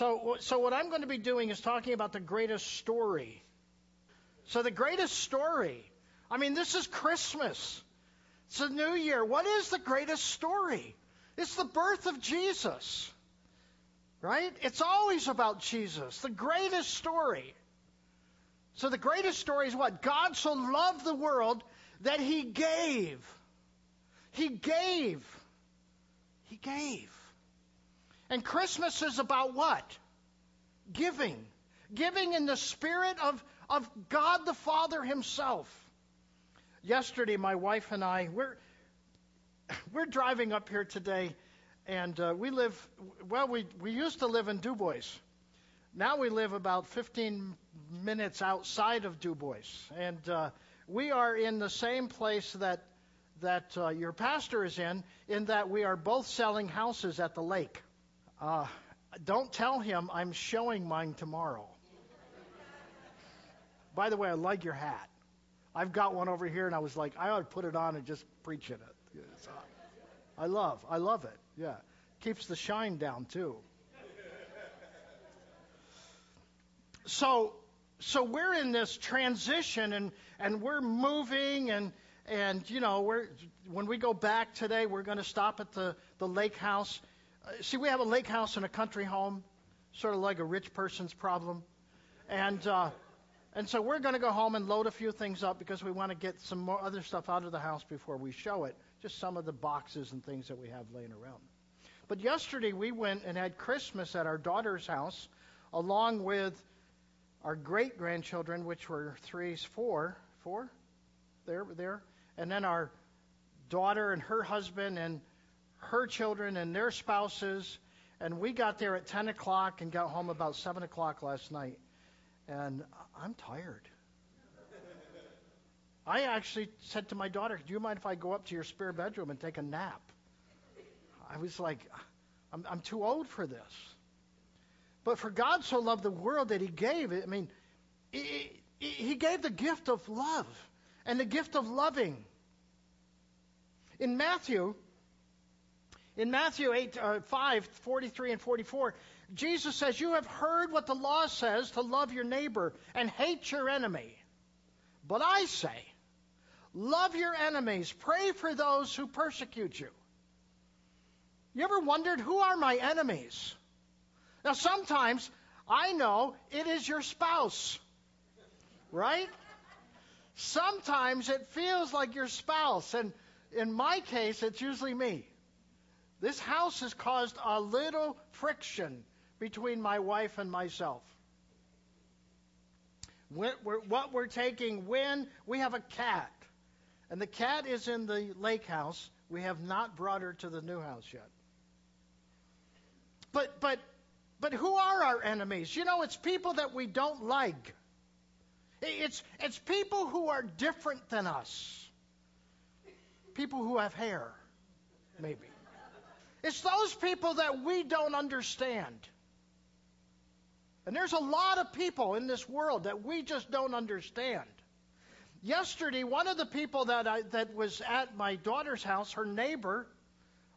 So what I'm going to be doing is talking about the greatest story. So the greatest story. I mean, this is Christmas. It's a new year. What is the greatest story? It's the birth of Jesus, right? It's always about Jesus, the greatest story. So the greatest story is what? God so loved the world that he gave. He gave. And Christmas is about what? Giving. Giving in the spirit of God the Father himself. Yesterday, my wife and I, we're driving up here today, and we used to live in Du Bois. Now we live about 15 minutes outside of Du Bois, and we are in the same place that your pastor is in that we are both selling houses at the lake. Don't tell him I'm showing mine tomorrow. By the way, I like your hat. I've got one over here, and I was like, I ought to put it on and just preach in it. I love it. Yeah, keeps the shine down too. So we're in this transition, and we're moving, and you know, when we go back today, we're going to stop at the lake house. See, we have a lake house and a country home, sort of like a rich person's problem, and so we're going to go home and load a few things up because we want to get some more other stuff out of the house before we show it, just some of the boxes and things that we have laying around. But yesterday we went and had Christmas at our daughter's house along with our great-grandchildren, which were four, and then our daughter and her husband and her children and their spouses, and we got there at 10 o'clock and got home about 7 o'clock last night. And I'm tired. I actually said to my daughter, do you mind if I go up to your spare bedroom and take a nap? I was like, I'm too old for this. But for God so loved the world that he gave it. I mean, he gave the gift of love and the gift of loving. In Matthew 5, 43 and 44, Jesus says, you have heard what the law says to love your neighbor and hate your enemy. But I say, love your enemies, pray for those who persecute you. You ever wondered, who are my enemies? Now, sometimes I know it is your spouse, right? Sometimes it feels like your spouse, and in my case, it's usually me. This house has caused a little friction between my wife and myself. What we're taking when we have a cat, and the cat is in the lake house. We have not brought her to the new house yet. But who are our enemies? You know, it's people that we don't like. It's people who are different than us. People who have hair, maybe. It's those people that we don't understand. And there's a lot of people in this world that we just don't understand. Yesterday, one of the people that was at my daughter's house, her neighbor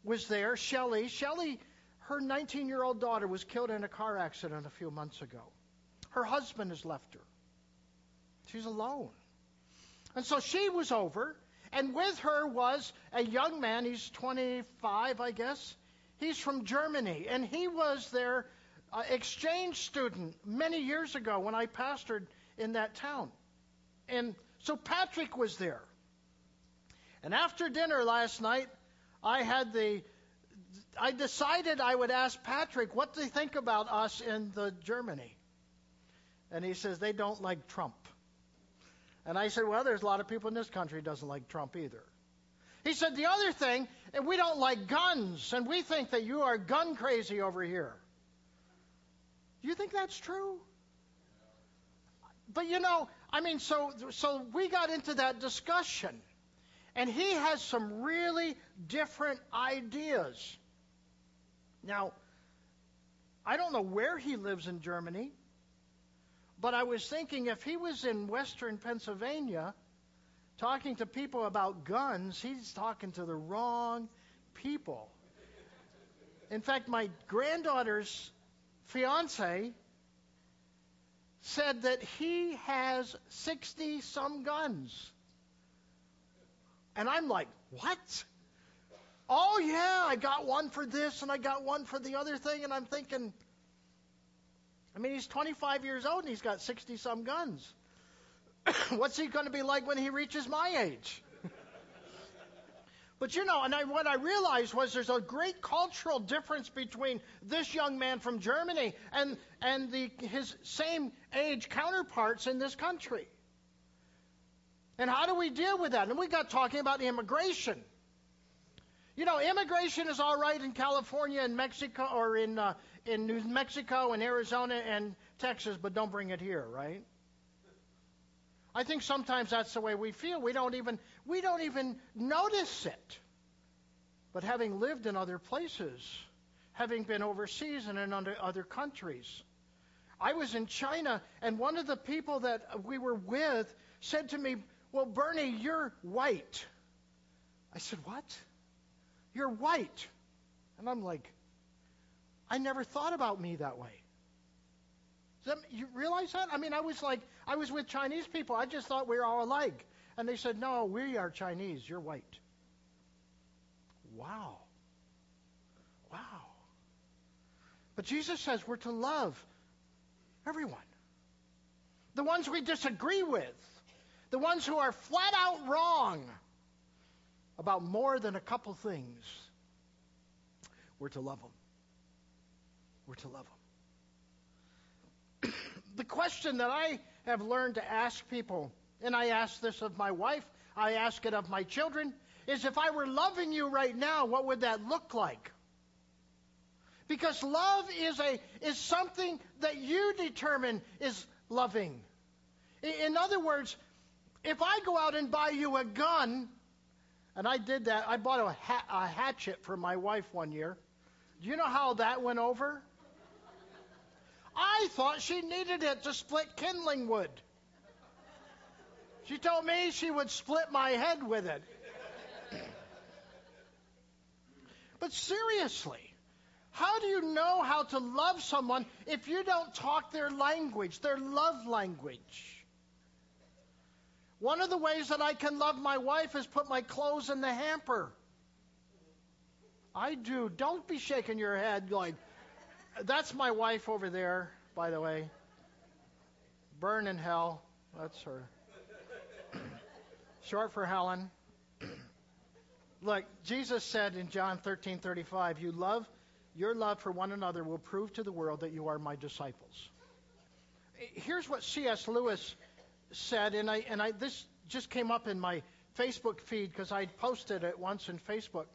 was there, Shelley. Shelley, her 19-year-old daughter was killed in a car accident a few months ago. Her husband has left her. She's alone. And so she was over. And with her was a young man, he's 25, I guess. He's from Germany, and he was their exchange student many years ago when I pastored in that town. And so Patrick was there. And after dinner last night, I decided I would ask Patrick, what do they think about us in the Germany? And he says, they don't like Trump. And I said, well, there's a lot of people in this country who doesn't like Trump either. He said, the other thing, and we don't like guns, and we think that you are gun crazy over here. Do you think that's true? But, you know, I mean, so we got into that discussion, and he has some really different ideas. Now, I don't know where he lives in Germany. But I was thinking if he was in western Pennsylvania talking to people about guns, he's talking to the wrong people. In fact, my granddaughter's fiance said that he has 60-some guns. And I'm like, what? Oh, yeah, I got one for this and I got one for the other thing. And I'm thinking, I mean, he's 25 years old and he's got 60-some guns. What's he going to be like when he reaches my age? But, you know, and what I realized was there's a great cultural difference between this young man from Germany and his same age counterparts in this country. And how do we deal with that? And we got talking about immigration. You know, immigration is all right in California and Mexico, or in New Mexico and Arizona and Texas, but don't bring it here, right? I think sometimes that's the way we feel. We don't even notice it. But having lived in other places, having been overseas and in other countries, I was in China, and one of the people that we were with said to me, "Well, Bernie, you're white." I said, "What? You're white?" And I'm like, I never thought about me that way. You realize that? I mean, I was with Chinese people. I just thought we were all alike. And they said, "No, we are Chinese. You're white." Wow. Wow. But Jesus says we're to love everyone. The ones we disagree with. The ones who are flat out wrong about more than a couple things. We're to love them. We're to love them. The question that I have learned to ask people, and I ask this of my wife, I ask it of my children, is if I were loving you right now, what would that look like? Because love is something that you determine is loving. In other words, if I go out and buy you a gun, and I did that, I bought a hatchet for my wife one year. Do you know how that went over? I thought she needed it to split kindling wood. She told me she would split my head with it. But seriously, how do you know how to love someone if you don't talk their language, their love language? One of the ways that I can love my wife is put my clothes in the hamper. I do. Don't be shaking your head like, that's my wife over there, by the way. Burn in hell. That's her. Short for Helen. Look, Jesus said in John 13:35, your love for one another will prove to the world that you are my disciples. Here's what C.S. Lewis said, and I this just came up in my Facebook feed because I posted it once in Facebook.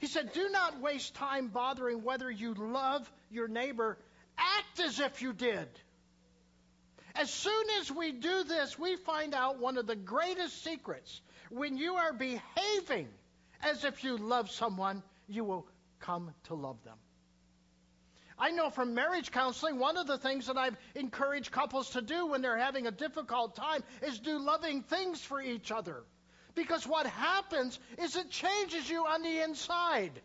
He said, "Do not waste time bothering whether you love your neighbor. Act as if you did." As soon as we do this, we find out one of the greatest secrets. When you are behaving as if you love someone, you will come to love them. I know from marriage counseling, one of the things that I've encouraged couples to do when they're having a difficult time is do loving things for each other. Because what happens is it changes you on the inside.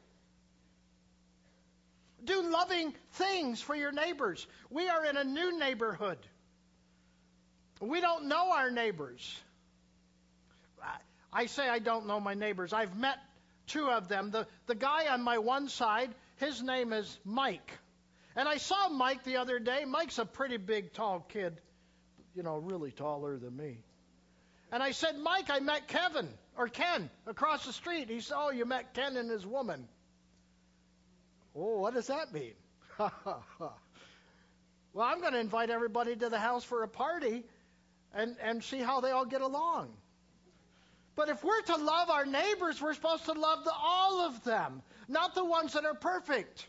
Do loving things for your neighbors. We are in a new neighborhood. We don't know our neighbors. I say I don't know my neighbors. I've met two of them. The guy on my one side, his name is Mike. And I saw Mike the other day. Mike's a pretty big, tall kid. You know, really taller than me. And I said, "Mike, I met Kevin, or Ken, across the street." He said, "Oh, you met Ken and his woman." Oh, what does that mean? Well, I'm going to invite everybody to the house for a party and see how they all get along. But if we're to love our neighbors, we're supposed to love all of them, not the ones that are perfect.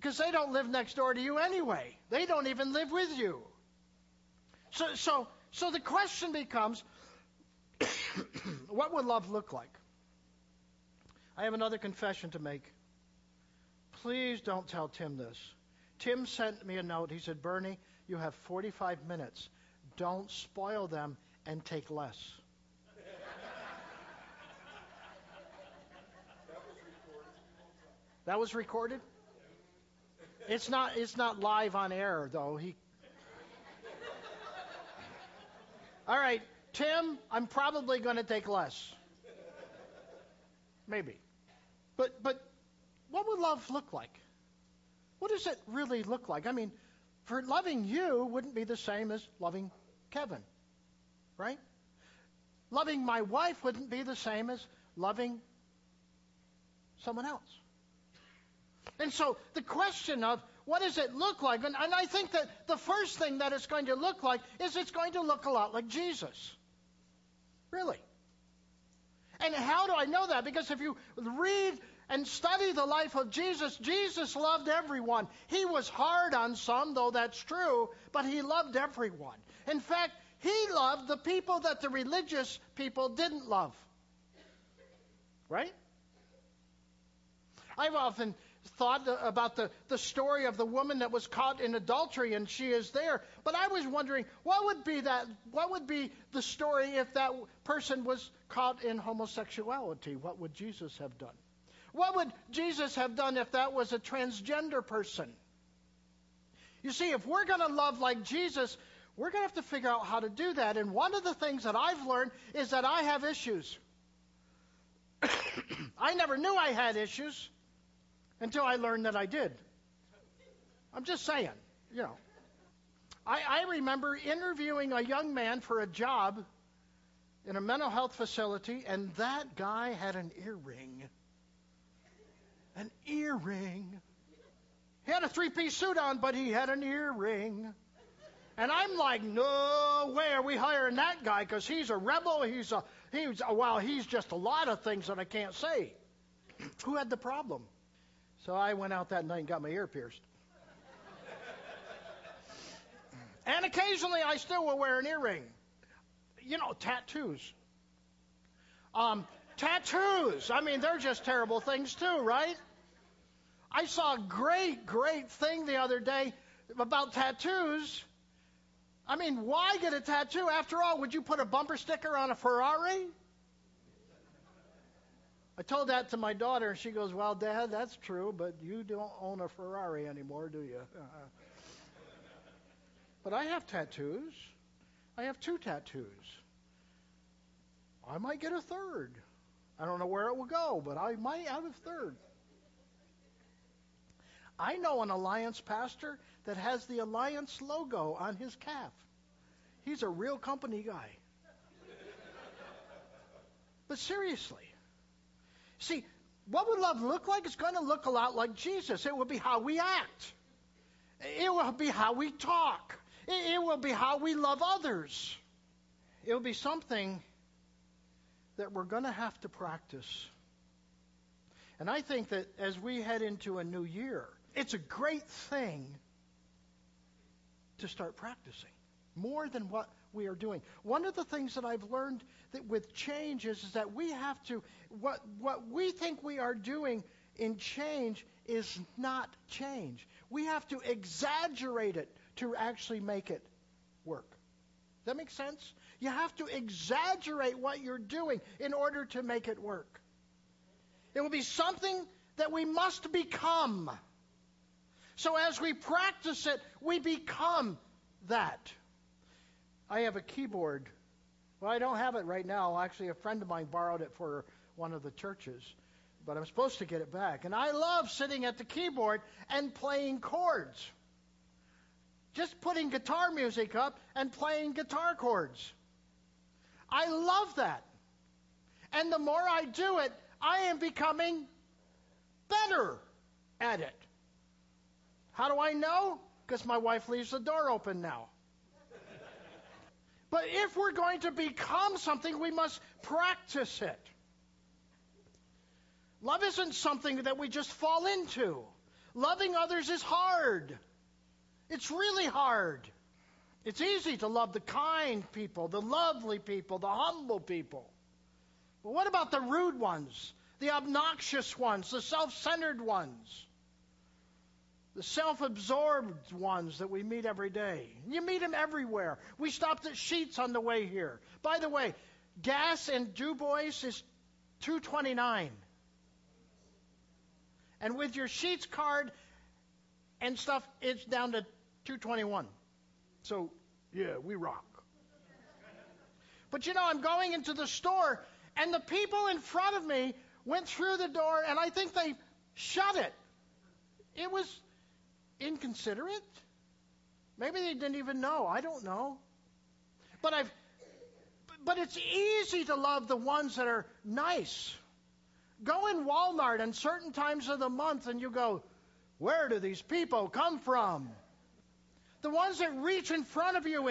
Because they don't live next door to you anyway. They don't even live with you. So the question becomes, what would love look like? I have another confession to make. Please don't tell Tim this. Tim sent me a note. He said, "Bernie, you have 45 minutes. Don't spoil them and take less." That was recorded? It's not live on air though. All right, Tim, I'm probably going to take less. Maybe. But what would love look like? What does it really look like? I mean, for loving you wouldn't be the same as loving Kevin, right? Loving my wife wouldn't be the same as loving someone else. And so the question of what does it look like? And I think that the first thing that it's going to look like is it's going to look a lot like Jesus. Really. And how do I know that? Because if you read and study the life of Jesus, Jesus loved everyone. He was hard on some, though that's true, but he loved everyone. In fact, he loved the people that the religious people didn't love. Right? I've often thought about the story of the woman that was caught in adultery and she is there. But I was wondering, what would be the story if that person was caught in homosexuality? What would Jesus have done? What would Jesus have done if that was a transgender person? You see, if we're going to love like Jesus, we're going to have to figure out how to do that. And one of the things that I've learned is that I have issues. I never knew I had issues until I learned that I did. I'm just saying, you know. I remember interviewing a young man for a job in a mental health facility, and that guy had an earring. An earring. He had a three-piece suit on, but he had an earring. And I'm like, no way are we hiring that guy, because he's a rebel. He's just a lot of things that I can't say. Who had the problem? So I went out that night and got my ear pierced. And occasionally I still will wear an earring. You know, tattoos. Tattoos. I mean, they're just terrible things too, right? I saw a great thing the other day about tattoos. I mean, why get a tattoo? After all, would you put a bumper sticker on a Ferrari? I told that to my daughter, and she goes, well, Dad, that's true, but you don't own a Ferrari anymore, do you? But I have tattoos. I have 2 tattoos. I might get a 3rd. I don't know where it will go, but I might have a 3rd. I know an Alliance pastor that has the Alliance logo on his calf. He's a real company guy. But seriously. See, what would love look like? It's going to look a lot like Jesus. It will be how we act. It will be how we talk. It will be how we love others. It will be something that we're going to have to practice. And I think that as we head into a new year, it's a great thing to start practicing more than what we are doing. One of the things that I've learned that with change is that we have to, what we think we are doing in change is not change. We have to exaggerate it to actually make it work. Does that make sense? You have to exaggerate what you're doing in order to make it work. It will be something that we must become. So as we practice it, we become that. I have a keyboard. Well, I don't have it right now. Actually, a friend of mine borrowed it for one of the churches, but I'm supposed to get it back. And I love sitting at the keyboard and playing chords. Just putting guitar music up and playing guitar chords. I love that. And the more I do it, I am becoming better at it. How do I know? Because my wife leaves the door open now. But if we're going to become something, we must practice it. Love isn't something that we just fall into. Loving others is hard. It's really hard. It's easy to love the kind people, the lovely people, the humble people. But what about the rude ones, the obnoxious ones, the self-centered ones, the self-absorbed ones that we meet every day? You meet them everywhere. We stopped at Sheetz on the way here. By the way, gas in DuBois is $2.29. And with your Sheetz card, and stuff, it's down to 221. So, yeah, we rock. But, you know, I'm going into the store, and the people in front of me went through the door, and I think they shut it. It was inconsiderate. Maybe they didn't even know. I don't know. But it's easy to love the ones that are nice. Go in Walmart on certain times of the month, and you go, where do these people come from? The ones that reach in front of you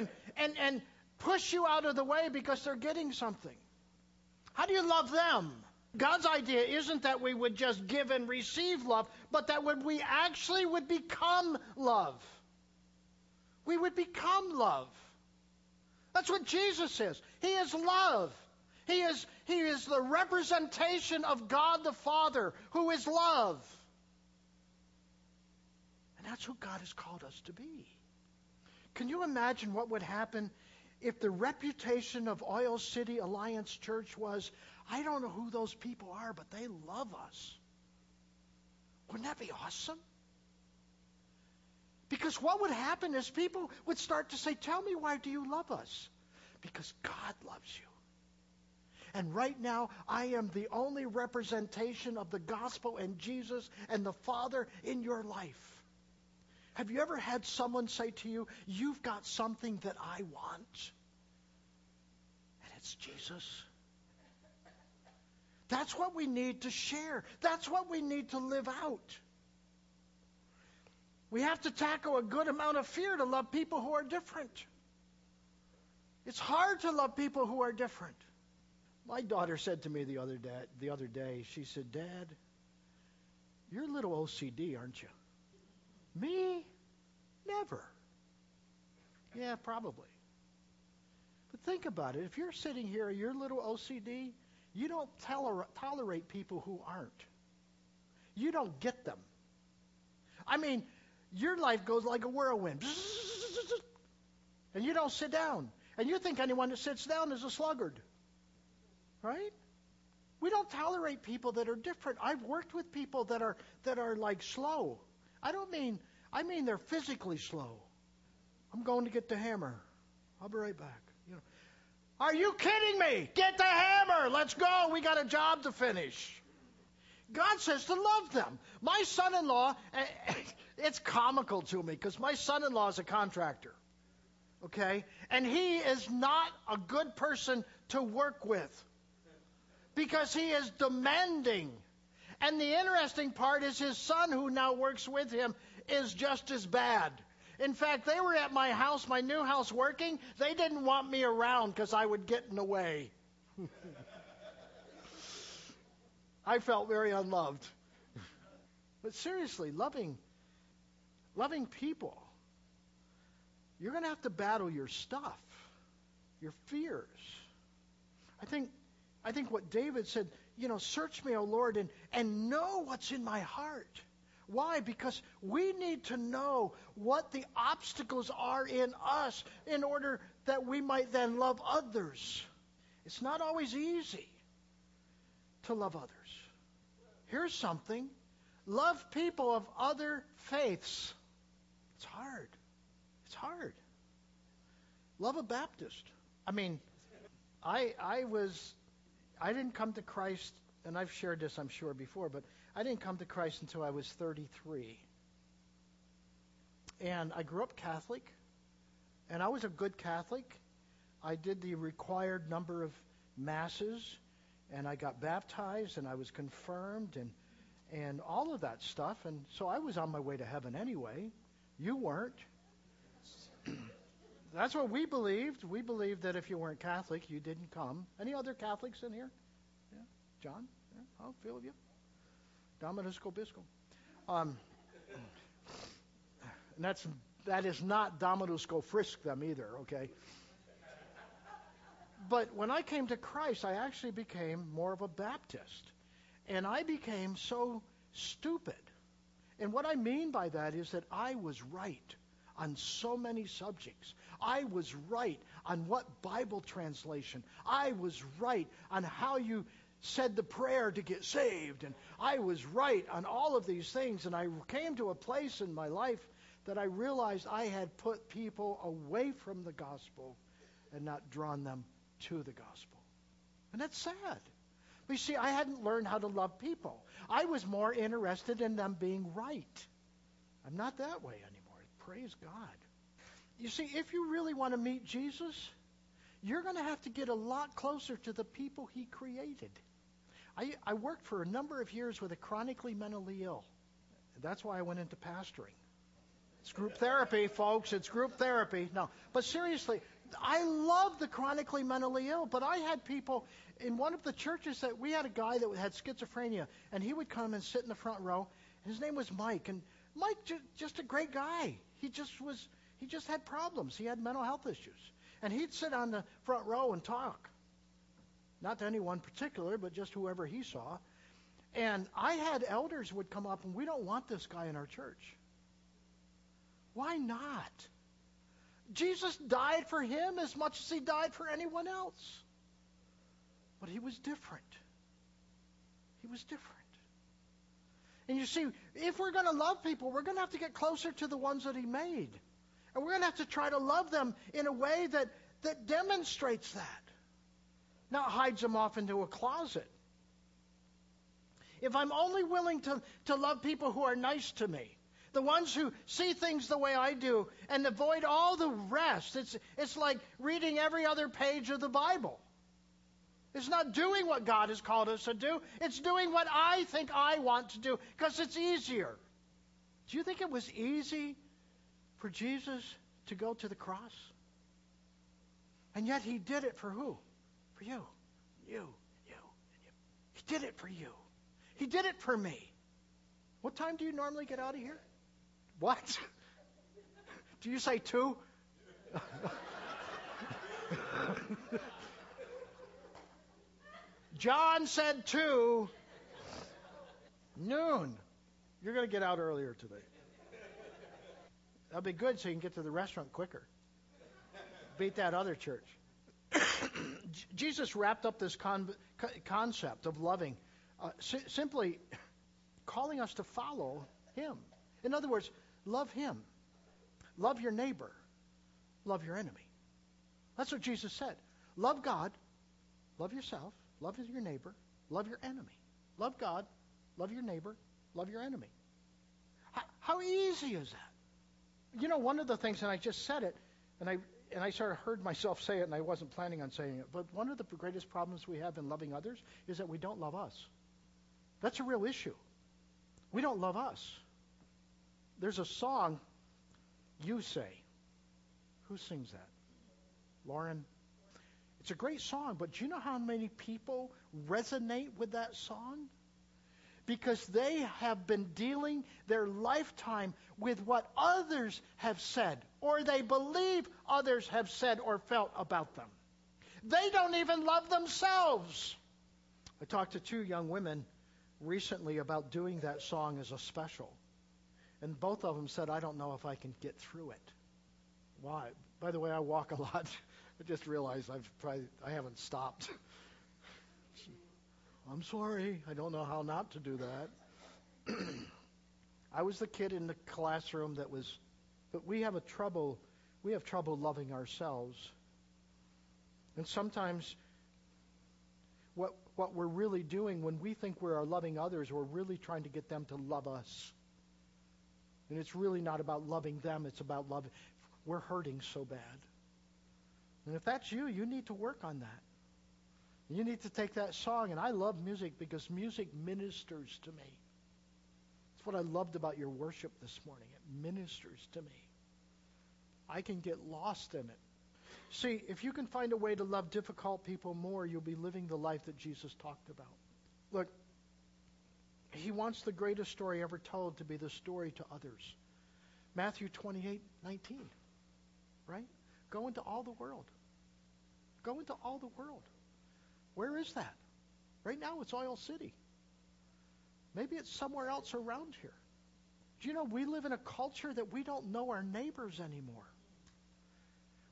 and push you out of the way because they're getting something. How do you love them? God's idea isn't that we would just give and receive love, but that we actually would become love. We would become love. That's what Jesus is. He is love. He is the representation of God the Father, who is love. And that's who God has called us to be. Can you imagine what would happen if the reputation of Oil City Alliance Church was, I don't know who those people are, but they love us? Wouldn't that be awesome? Because what would happen is people would start to say, tell me, why do you love us? Because God loves you. And right now, I am the only representation of the gospel and Jesus and the Father in your life. Have you ever had someone say to you, you've got something that I want? And it's Jesus. That's what we need to share. That's what we need to live out. We have to tackle a good amount of fear to love people who are different. It's hard to love people who are different. My daughter said to me the other day, she said, Dad, you're a little OCD, aren't you? Me? Never. Yeah, probably. But think about it. If you're sitting here, you're a little OCD, you don't tolerate people who aren't. You don't get them. I mean, your life goes like a whirlwind. And you don't sit down. And you think anyone that sits down is a sluggard. Right? We don't tolerate people that are different. I've worked with people that are like slow. I mean they're physically slow. I'm going to get the hammer. I'll be right back. You know. Are you kidding me? Get the hammer. Let's go. We got a job to finish. God says to love them. My son-in-law, it's comical to me because my son-in-law is a contractor, okay? And he is not a good person to work with because he is demanding. And the interesting part is his son, who now works with him, is just as bad. In fact, they were at my house, my new house, working. They didn't want me around because I would get in the way. I felt very unloved. But seriously, loving people, you're going to have to battle your stuff, your fears. I think what David said, you know, search me, O Lord, and know what's in my heart. Why? Because we need to know what the obstacles are in us in order that we might then love others. It's not always easy to love others. Here's something. Love people of other faiths. It's hard. It's hard. Love a Baptist. I mean, I didn't come to Christ, and I've shared this, I'm sure, before, but I didn't come to Christ until I was 33. And I grew up Catholic, and I was a good Catholic. I did the required number of masses, and I got baptized, and I was confirmed, and all of that stuff. And so I was on my way to heaven anyway. You weren't. That's what we believed. We believed that if you weren't Catholic, you didn't come. Any other Catholics in here? Yeah. John? Yeah. Oh, a few of you. Dominus Cobiscum. And that is not Dominus Cofriscum them either, okay? But when I came to Christ, I actually became more of a Baptist. And I became so stupid. And what I mean by that is that I was right on so many subjects. I was right on what Bible translation. I was right on how you said the prayer to get saved, and I was right on all of these things, and I came to a place in my life that I realized I had put people away from the gospel and not drawn them to the gospel. And that's sad. But you see, I hadn't learned how to love people. I was more interested in them being right. I'm not that way anymore. Praise God. You see, if you really want to meet Jesus, you're going to have to get a lot closer to the people he created. I worked for a number of years with a chronically mentally ill. That's why I went into pastoring. It's group therapy, folks. It's group therapy. No, but seriously, I love the chronically mentally ill, but I had people in one of the churches that we had a guy that had schizophrenia, and he would come and sit in the front row. His name was Mike, and Mike, just a great guy. He just had problems. He had mental health issues. And he'd sit on the front row and talk. Not to anyone particular, but just whoever he saw. And I had elders would come up, and we don't want this guy in our church. Why not? Jesus died for him as much as he died for anyone else. But he was different. He was different. And you see, if we're going to love people, we're going to have to get closer to the ones that he made. And we're going to have to try to love them in a way that demonstrates that, not hides them off into a closet. If I'm only willing to love people who are nice to me, the ones who see things the way I do, and avoid all the rest, it's like reading every other page of the Bible. It's not doing what God has called us to do. It's doing what I think I want to do because it's easier. Do you think it was easy for Jesus to go to the cross? And yet he did it for who? For you. You. He did it for you. He did it for me. What time do you normally get out of here? What? Do you say 2? John said 2. Noon. You're going to get out earlier today. That'll be good so you can get to the restaurant quicker. Beat that other church. Jesus wrapped up this concept of loving, simply calling us to follow him. In other words, love him. Love your neighbor. Love your enemy. That's what Jesus said. Love God. Love yourself. Love your neighbor. Love your enemy. Love God. Love your neighbor. Love your enemy. How easy is that? You know, one of the things, and I just said it, and I sort of heard myself say it, and I wasn't planning on saying it, but one of the greatest problems we have in loving others is that we don't love us. That's a real issue. We don't love us. There's a song, You Say. Who sings that? Lauren? It's a great song, but do you know how many people resonate with that song? Because they have been dealing their lifetime with what others have said, or they believe others have said or felt about them. They don't even love themselves. I talked to 2 young women recently about doing that song as a special. And both of them said, I don't know if I can get through it. Why? By the way, I walk a lot. I just realized I haven't stopped. I'm sorry, I don't know how not to do that. I was the kid in the classroom that was, but we have trouble loving ourselves. And sometimes what we're really doing when we think we are loving others, we're really trying to get them to love us. And it's really not about loving them, it's about loving. We're hurting so bad. And if that's you, you need to work on that. You need to take that song, and I love music because music ministers to me. That's what I loved about your worship this morning. It ministers to me. I can get lost in it. See, if you can find a way to love difficult people more, you'll be living the life that Jesus talked about. Look, he wants the greatest story ever told to be the story to others. Matthew 28:19, right? Go into all the world. Go into all the world. Where is that? Right now it's Oil City. Maybe it's somewhere else around here. Do you know we live in a culture that we don't know our neighbors anymore?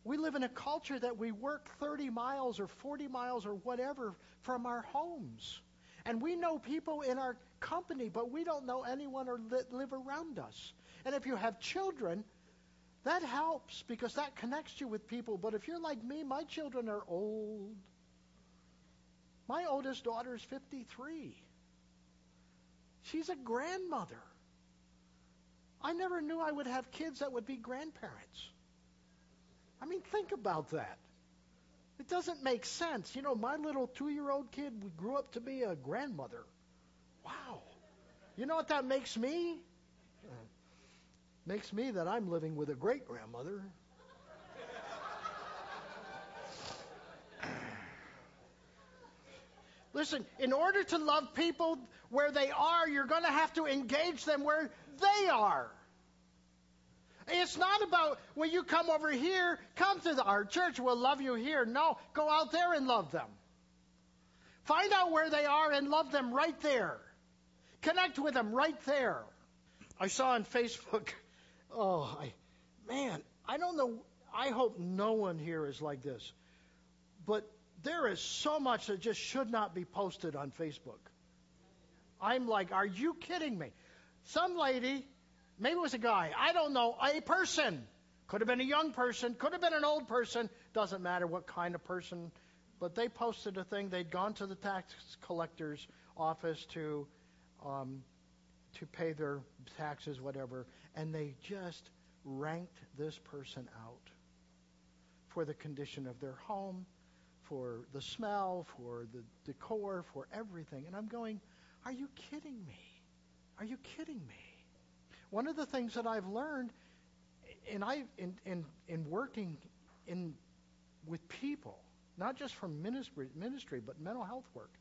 We live in a culture that we work 30 miles or 40 miles or whatever from our homes. And we know people in our company, but we don't know anyone or live around us. And if you have children, that helps because that connects you with people. But if you're like me, my children are old. My oldest daughter is 53. She's a grandmother. I never knew I would have kids that would be grandparents. I mean, think about that. It doesn't make sense. You know, my little 2-year-old kid grew up to be a grandmother. Wow. You know what that makes me? Makes me that I'm living with a great-grandmother. Listen, in order to love people where they are, you're going to have to engage them where they are. It's not about, when you come over here, come to our church, we'll love you here. No, go out there and love them. Find out where they are and love them right there. Connect with them right there. I saw on Facebook, I don't know, I hope no one here is like this. But there is so much that just should not be posted on Facebook. I'm like, are you kidding me? Some lady... Maybe it was a guy. I don't know. A person. Could have been a young person. Could have been an old person. Doesn't matter what kind of person. But they posted a thing. They'd gone to the tax collector's office to pay their taxes, whatever. And they just ranked this person out for the condition of their home, for the smell, for the decor, for everything. And I'm going, are you kidding me? Are you kidding me? One of the things that I've learned, in working with people, not just from ministry, but mental health work,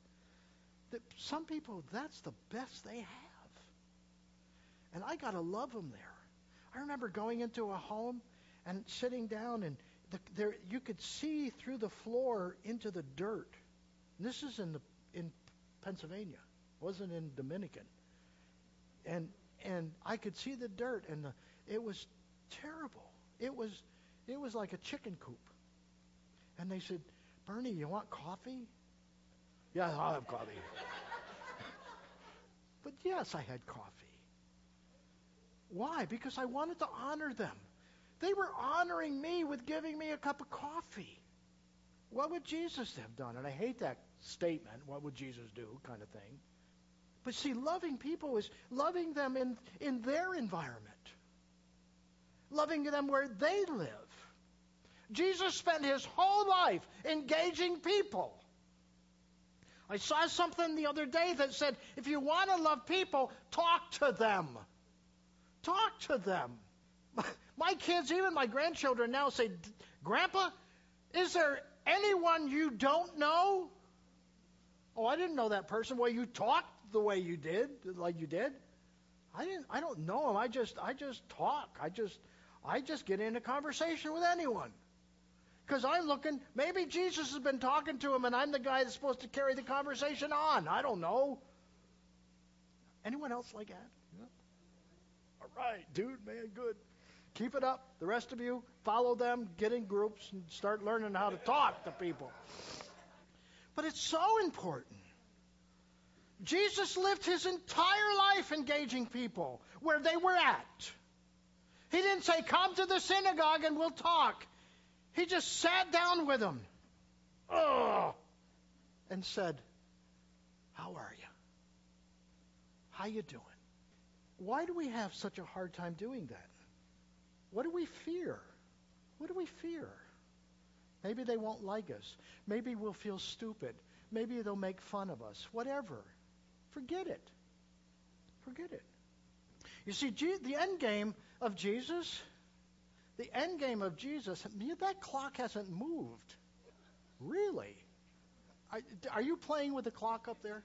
that some people, that's the best they have, and I gotta love them there. I remember going into a home and sitting down, and there you could see through the floor into the dirt. And this is in Pennsylvania, it wasn't in Dominican, and I could see the dirt, and it was terrible. It was like a chicken coop. And they said, Bernie, you want coffee? Yeah, I'll have coffee. But yes, I had coffee. Why? Because I wanted to honor them. They were honoring me with giving me a cup of coffee. What would Jesus have done? And I hate that statement, what would Jesus do kind of thing. But see, loving people is loving them in their environment. Loving them where they live. Jesus spent his whole life engaging people. I saw something the other day that said, if you want to love people, talk to them. Talk to them. My kids, even my grandchildren now say, Grandpa, is there anyone you don't know? Oh, I didn't know that person. Well, you talked the way you did, like you did. I don't know him. I just talk. I just get into conversation with anyone. Because I'm looking, maybe Jesus has been talking to him and I'm the guy that's supposed to carry the conversation on. I don't know. Anyone else like that? Yeah. All right, dude, man, good. Keep it up. The rest of you, follow them, get in groups and start learning how to talk to people. But it's so important. Jesus lived his entire life engaging people where they were at. He didn't say, come to the synagogue and we'll talk. He just sat down with them and said, how are you? How you doing? Why do we have such a hard time doing that? What do we fear? What do we fear? Maybe they won't like us. Maybe we'll feel stupid. Maybe they'll make fun of us. Whatever. Forget it. Forget it. You see, the end game of Jesus, that clock hasn't moved. Really? Are you playing with the clock up there?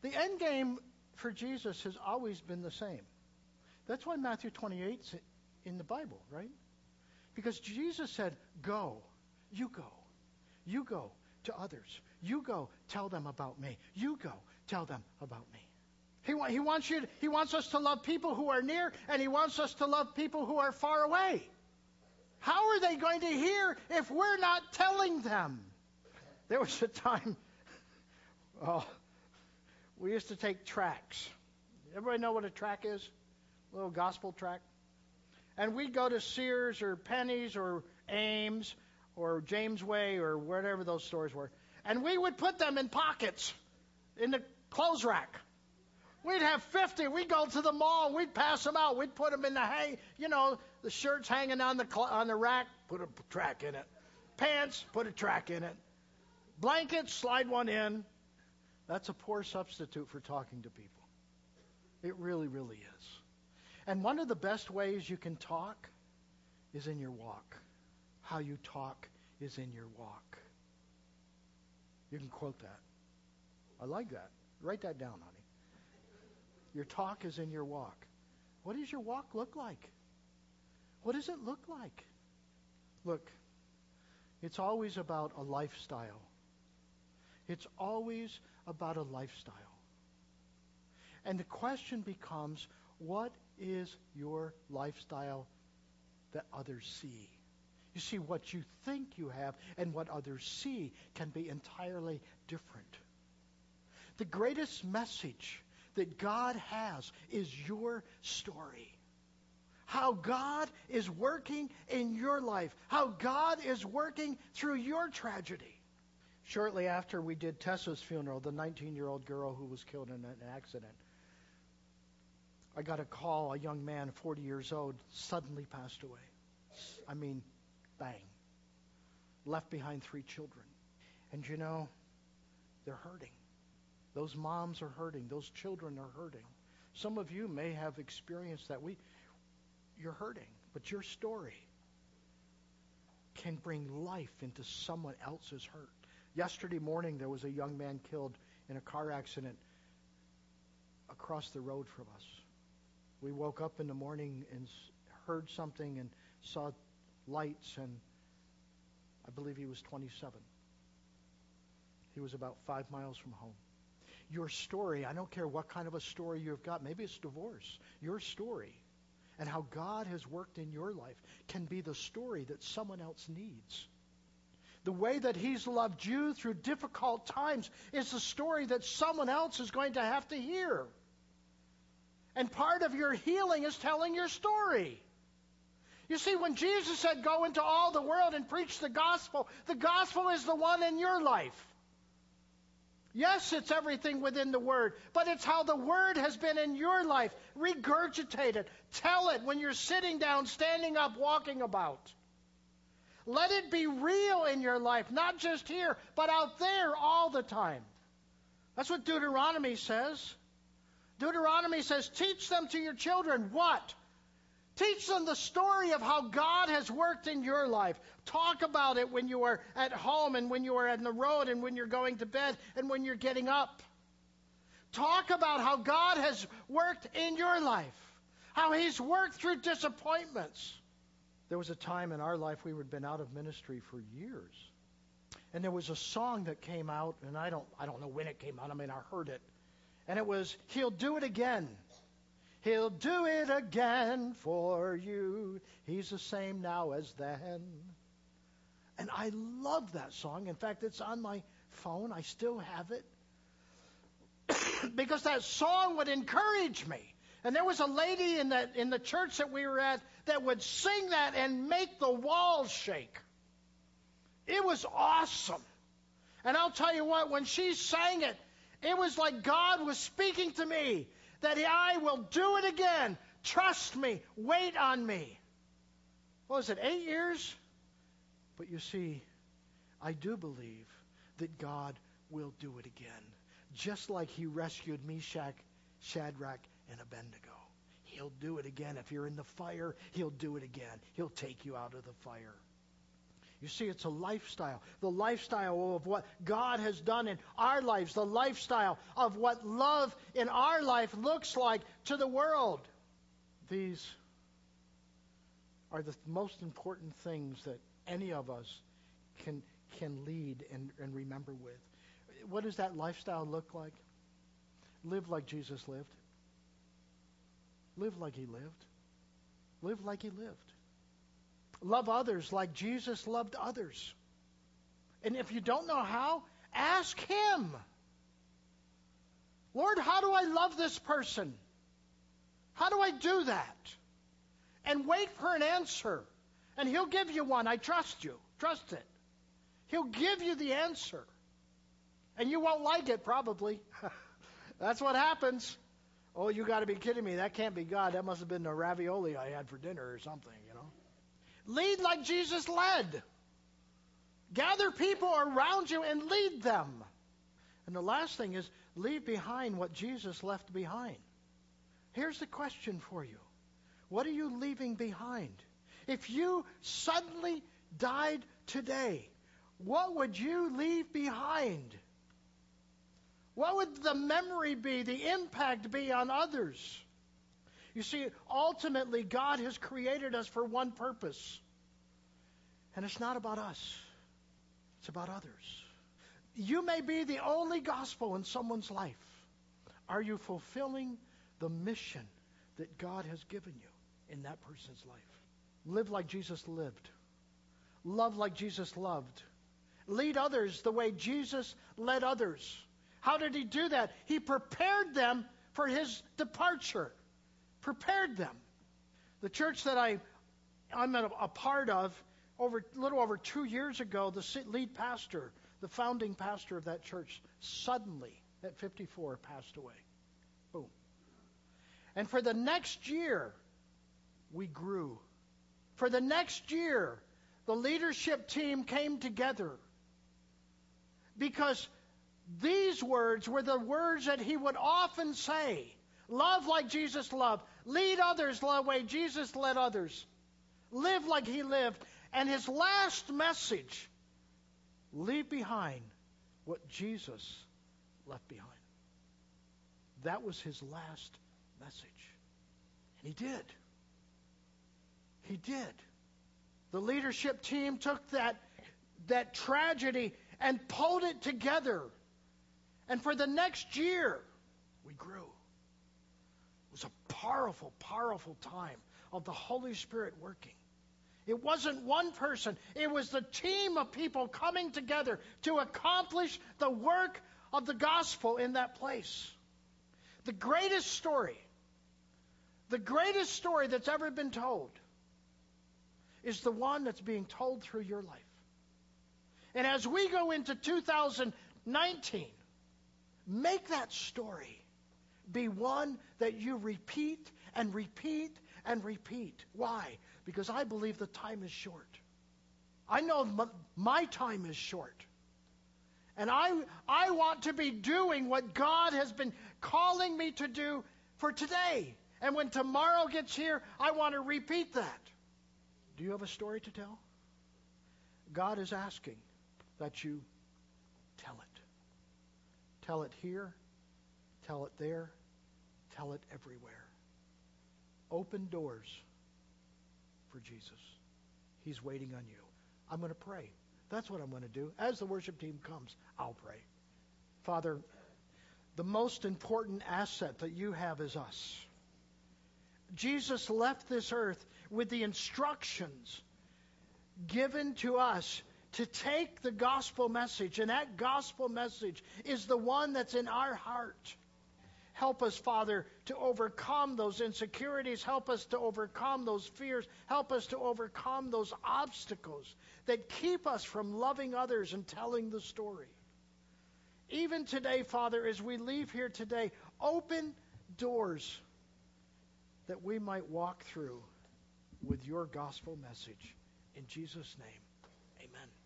The end game for Jesus has always been the same. That's why Matthew 28 is in the Bible, right? Because Jesus said, go. You go. You go to others. You go tell them about me. You go. Tell them about me. He wants us to love people who are near, and he wants us to love people who are far away. How are they going to hear if we're not telling them? There was a time, we used to take tracts. Everybody know what a tract is? A little gospel tract. And we'd go to Sears or Penny's or Ames or James Way or whatever those stores were. And we would put them in pockets in the clothes rack. We'd have 50. We'd go to the mall. We'd pass them out. We'd put them in the the shirts hanging on the rack. Put a tract in it. Pants, put a tract in it. Blankets, slide one in. That's a poor substitute for talking to people. It really, really is. And one of the best ways you can talk is in your walk. How you talk is in your walk. You can quote that. I like that. Write that down, honey. Your talk is in your walk. What does your walk look like? What does it look like? Look, it's always about a lifestyle. It's always about a lifestyle. And the question becomes, what is your lifestyle that others see? You see, what you think you have and what others see can be entirely different. The greatest message that God has is your story. How God is working in your life. How God is working through your tragedy. Shortly after we did Tessa's funeral, the 19-year-old girl who was killed in an accident, I got a call. A young man, 40 years old, suddenly passed away. I mean, bang. Left behind 3 children. And you know, they're hurting. Those moms are hurting. Those children are hurting. Some of you may have experienced that. You're hurting, but your story can bring life into someone else's hurt. Yesterday morning, there was a young man killed in a car accident across the road from us. We woke up in the morning and heard something and saw lights, and I believe he was 27. He was about 5 miles from home. Your story, I don't care what kind of a story you've got, maybe it's divorce, your story and how God has worked in your life can be the story that someone else needs. The way that He's loved you through difficult times is the story that someone else is going to have to hear. And part of your healing is telling your story. You see, when Jesus said, go into all the world and preach the gospel is the one in your life. Yes, it's everything within the Word, but it's how the Word has been in your life. Regurgitate it. Tell it when you're sitting down, standing up, walking about. Let it be real in your life, not just here, but out there all the time. That's what Deuteronomy says. Deuteronomy says, teach them to your children what? Teach them the story of how God has worked in your life. Talk about it when you are at home and when you are on the road and when you're going to bed and when you're getting up. Talk about how God has worked in your life, how He's worked through disappointments. There was a time in our life we had been out of ministry for years. And there was a song that came out, and I don't know when it came out. I mean, I heard it. And it was, He'll Do It Again. He'll do it again for you. He's the same now as then. And I love that song. In fact, it's on my phone. I still have it. Because that song would encourage me. And there was a lady in the church that we were at that would sing that and make the walls shake. It was awesome. And I'll tell you what, when she sang it, it was like God was speaking to me. That I will do it again. Trust me. Wait on me. What was it, 8 years? But you see, I do believe that God will do it again. Just like He rescued Meshach, Shadrach, and Abednego. He'll do it again. If you're in the fire, He'll do it again. He'll take you out of the fire. You see, it's a lifestyle. The lifestyle of what God has done in our lives. The lifestyle of what love in our life looks like to the world. These are the most important things that any of us can lead and remember with. What does that lifestyle look like? Live like Jesus lived. Live like He lived. Live like He lived. Love others like Jesus loved others. And if you don't know how, ask Him. Lord, how do I love this person? How do I do that? And wait for an answer. And He'll give you one. I trust you. Trust it. He'll give you the answer. And you won't like it, probably. That's what happens. Oh, you got to be kidding me. That can't be God. That must have been the ravioli I had for dinner or something, you know. Lead like Jesus led. Gather people around you and lead them. And the last thing is, leave behind what Jesus left behind. Here's the question for you. What are you leaving behind? If you suddenly died today, what would you leave behind? What would the memory be, the impact be on others? You see, ultimately, God has created us for one purpose. And it's not about us. It's about others. You may be the only gospel in someone's life. Are you fulfilling the mission that God has given you in that person's life? Live like Jesus lived. Love like Jesus loved. Lead others the way Jesus led others. How did He do that? He prepared them for His departure. Prepared them. The church that I'm a part of, a little over 2 years ago, the lead pastor, the founding pastor of that church, suddenly at 54 passed away. Boom. And for the next year, we grew. For the next year, the leadership team came together because these words were the words that he would often say. Love like Jesus loved. Lead others the way Jesus led others. Live like He lived. And his last message, leave behind what Jesus left behind. That was his last message. And he did. He did. The leadership team took that tragedy and pulled it together. And for the next year, we grew. It was a powerful, powerful time of the Holy Spirit working. It wasn't one person. It was the team of people coming together to accomplish the work of the gospel in that place. The greatest story that's ever been told is the one that's being told through your life. And as we go into 2019, make that story be one that you repeat and repeat and repeat. Why? Because I believe the time is short. I know my time is short. And I want to be doing what God has been calling me to do for today. And when tomorrow gets here, I want to repeat that. Do you have a story to tell? God is asking that you tell it. Tell it here. Tell it there. Tell it everywhere. Open doors for Jesus. He's waiting on you. I'm going to pray. That's what I'm going to do. As the worship team comes, I'll pray. Father, the most important asset that you have is us. Jesus left this earth with the instructions given to us to take the gospel message, and that gospel message is the one that's in our heart. Help us, Father, to overcome those insecurities. Help us to overcome those fears. Help us to overcome those obstacles that keep us from loving others and telling the story. Even today, Father, as we leave here today, open doors that we might walk through with your gospel message. In Jesus' name, amen.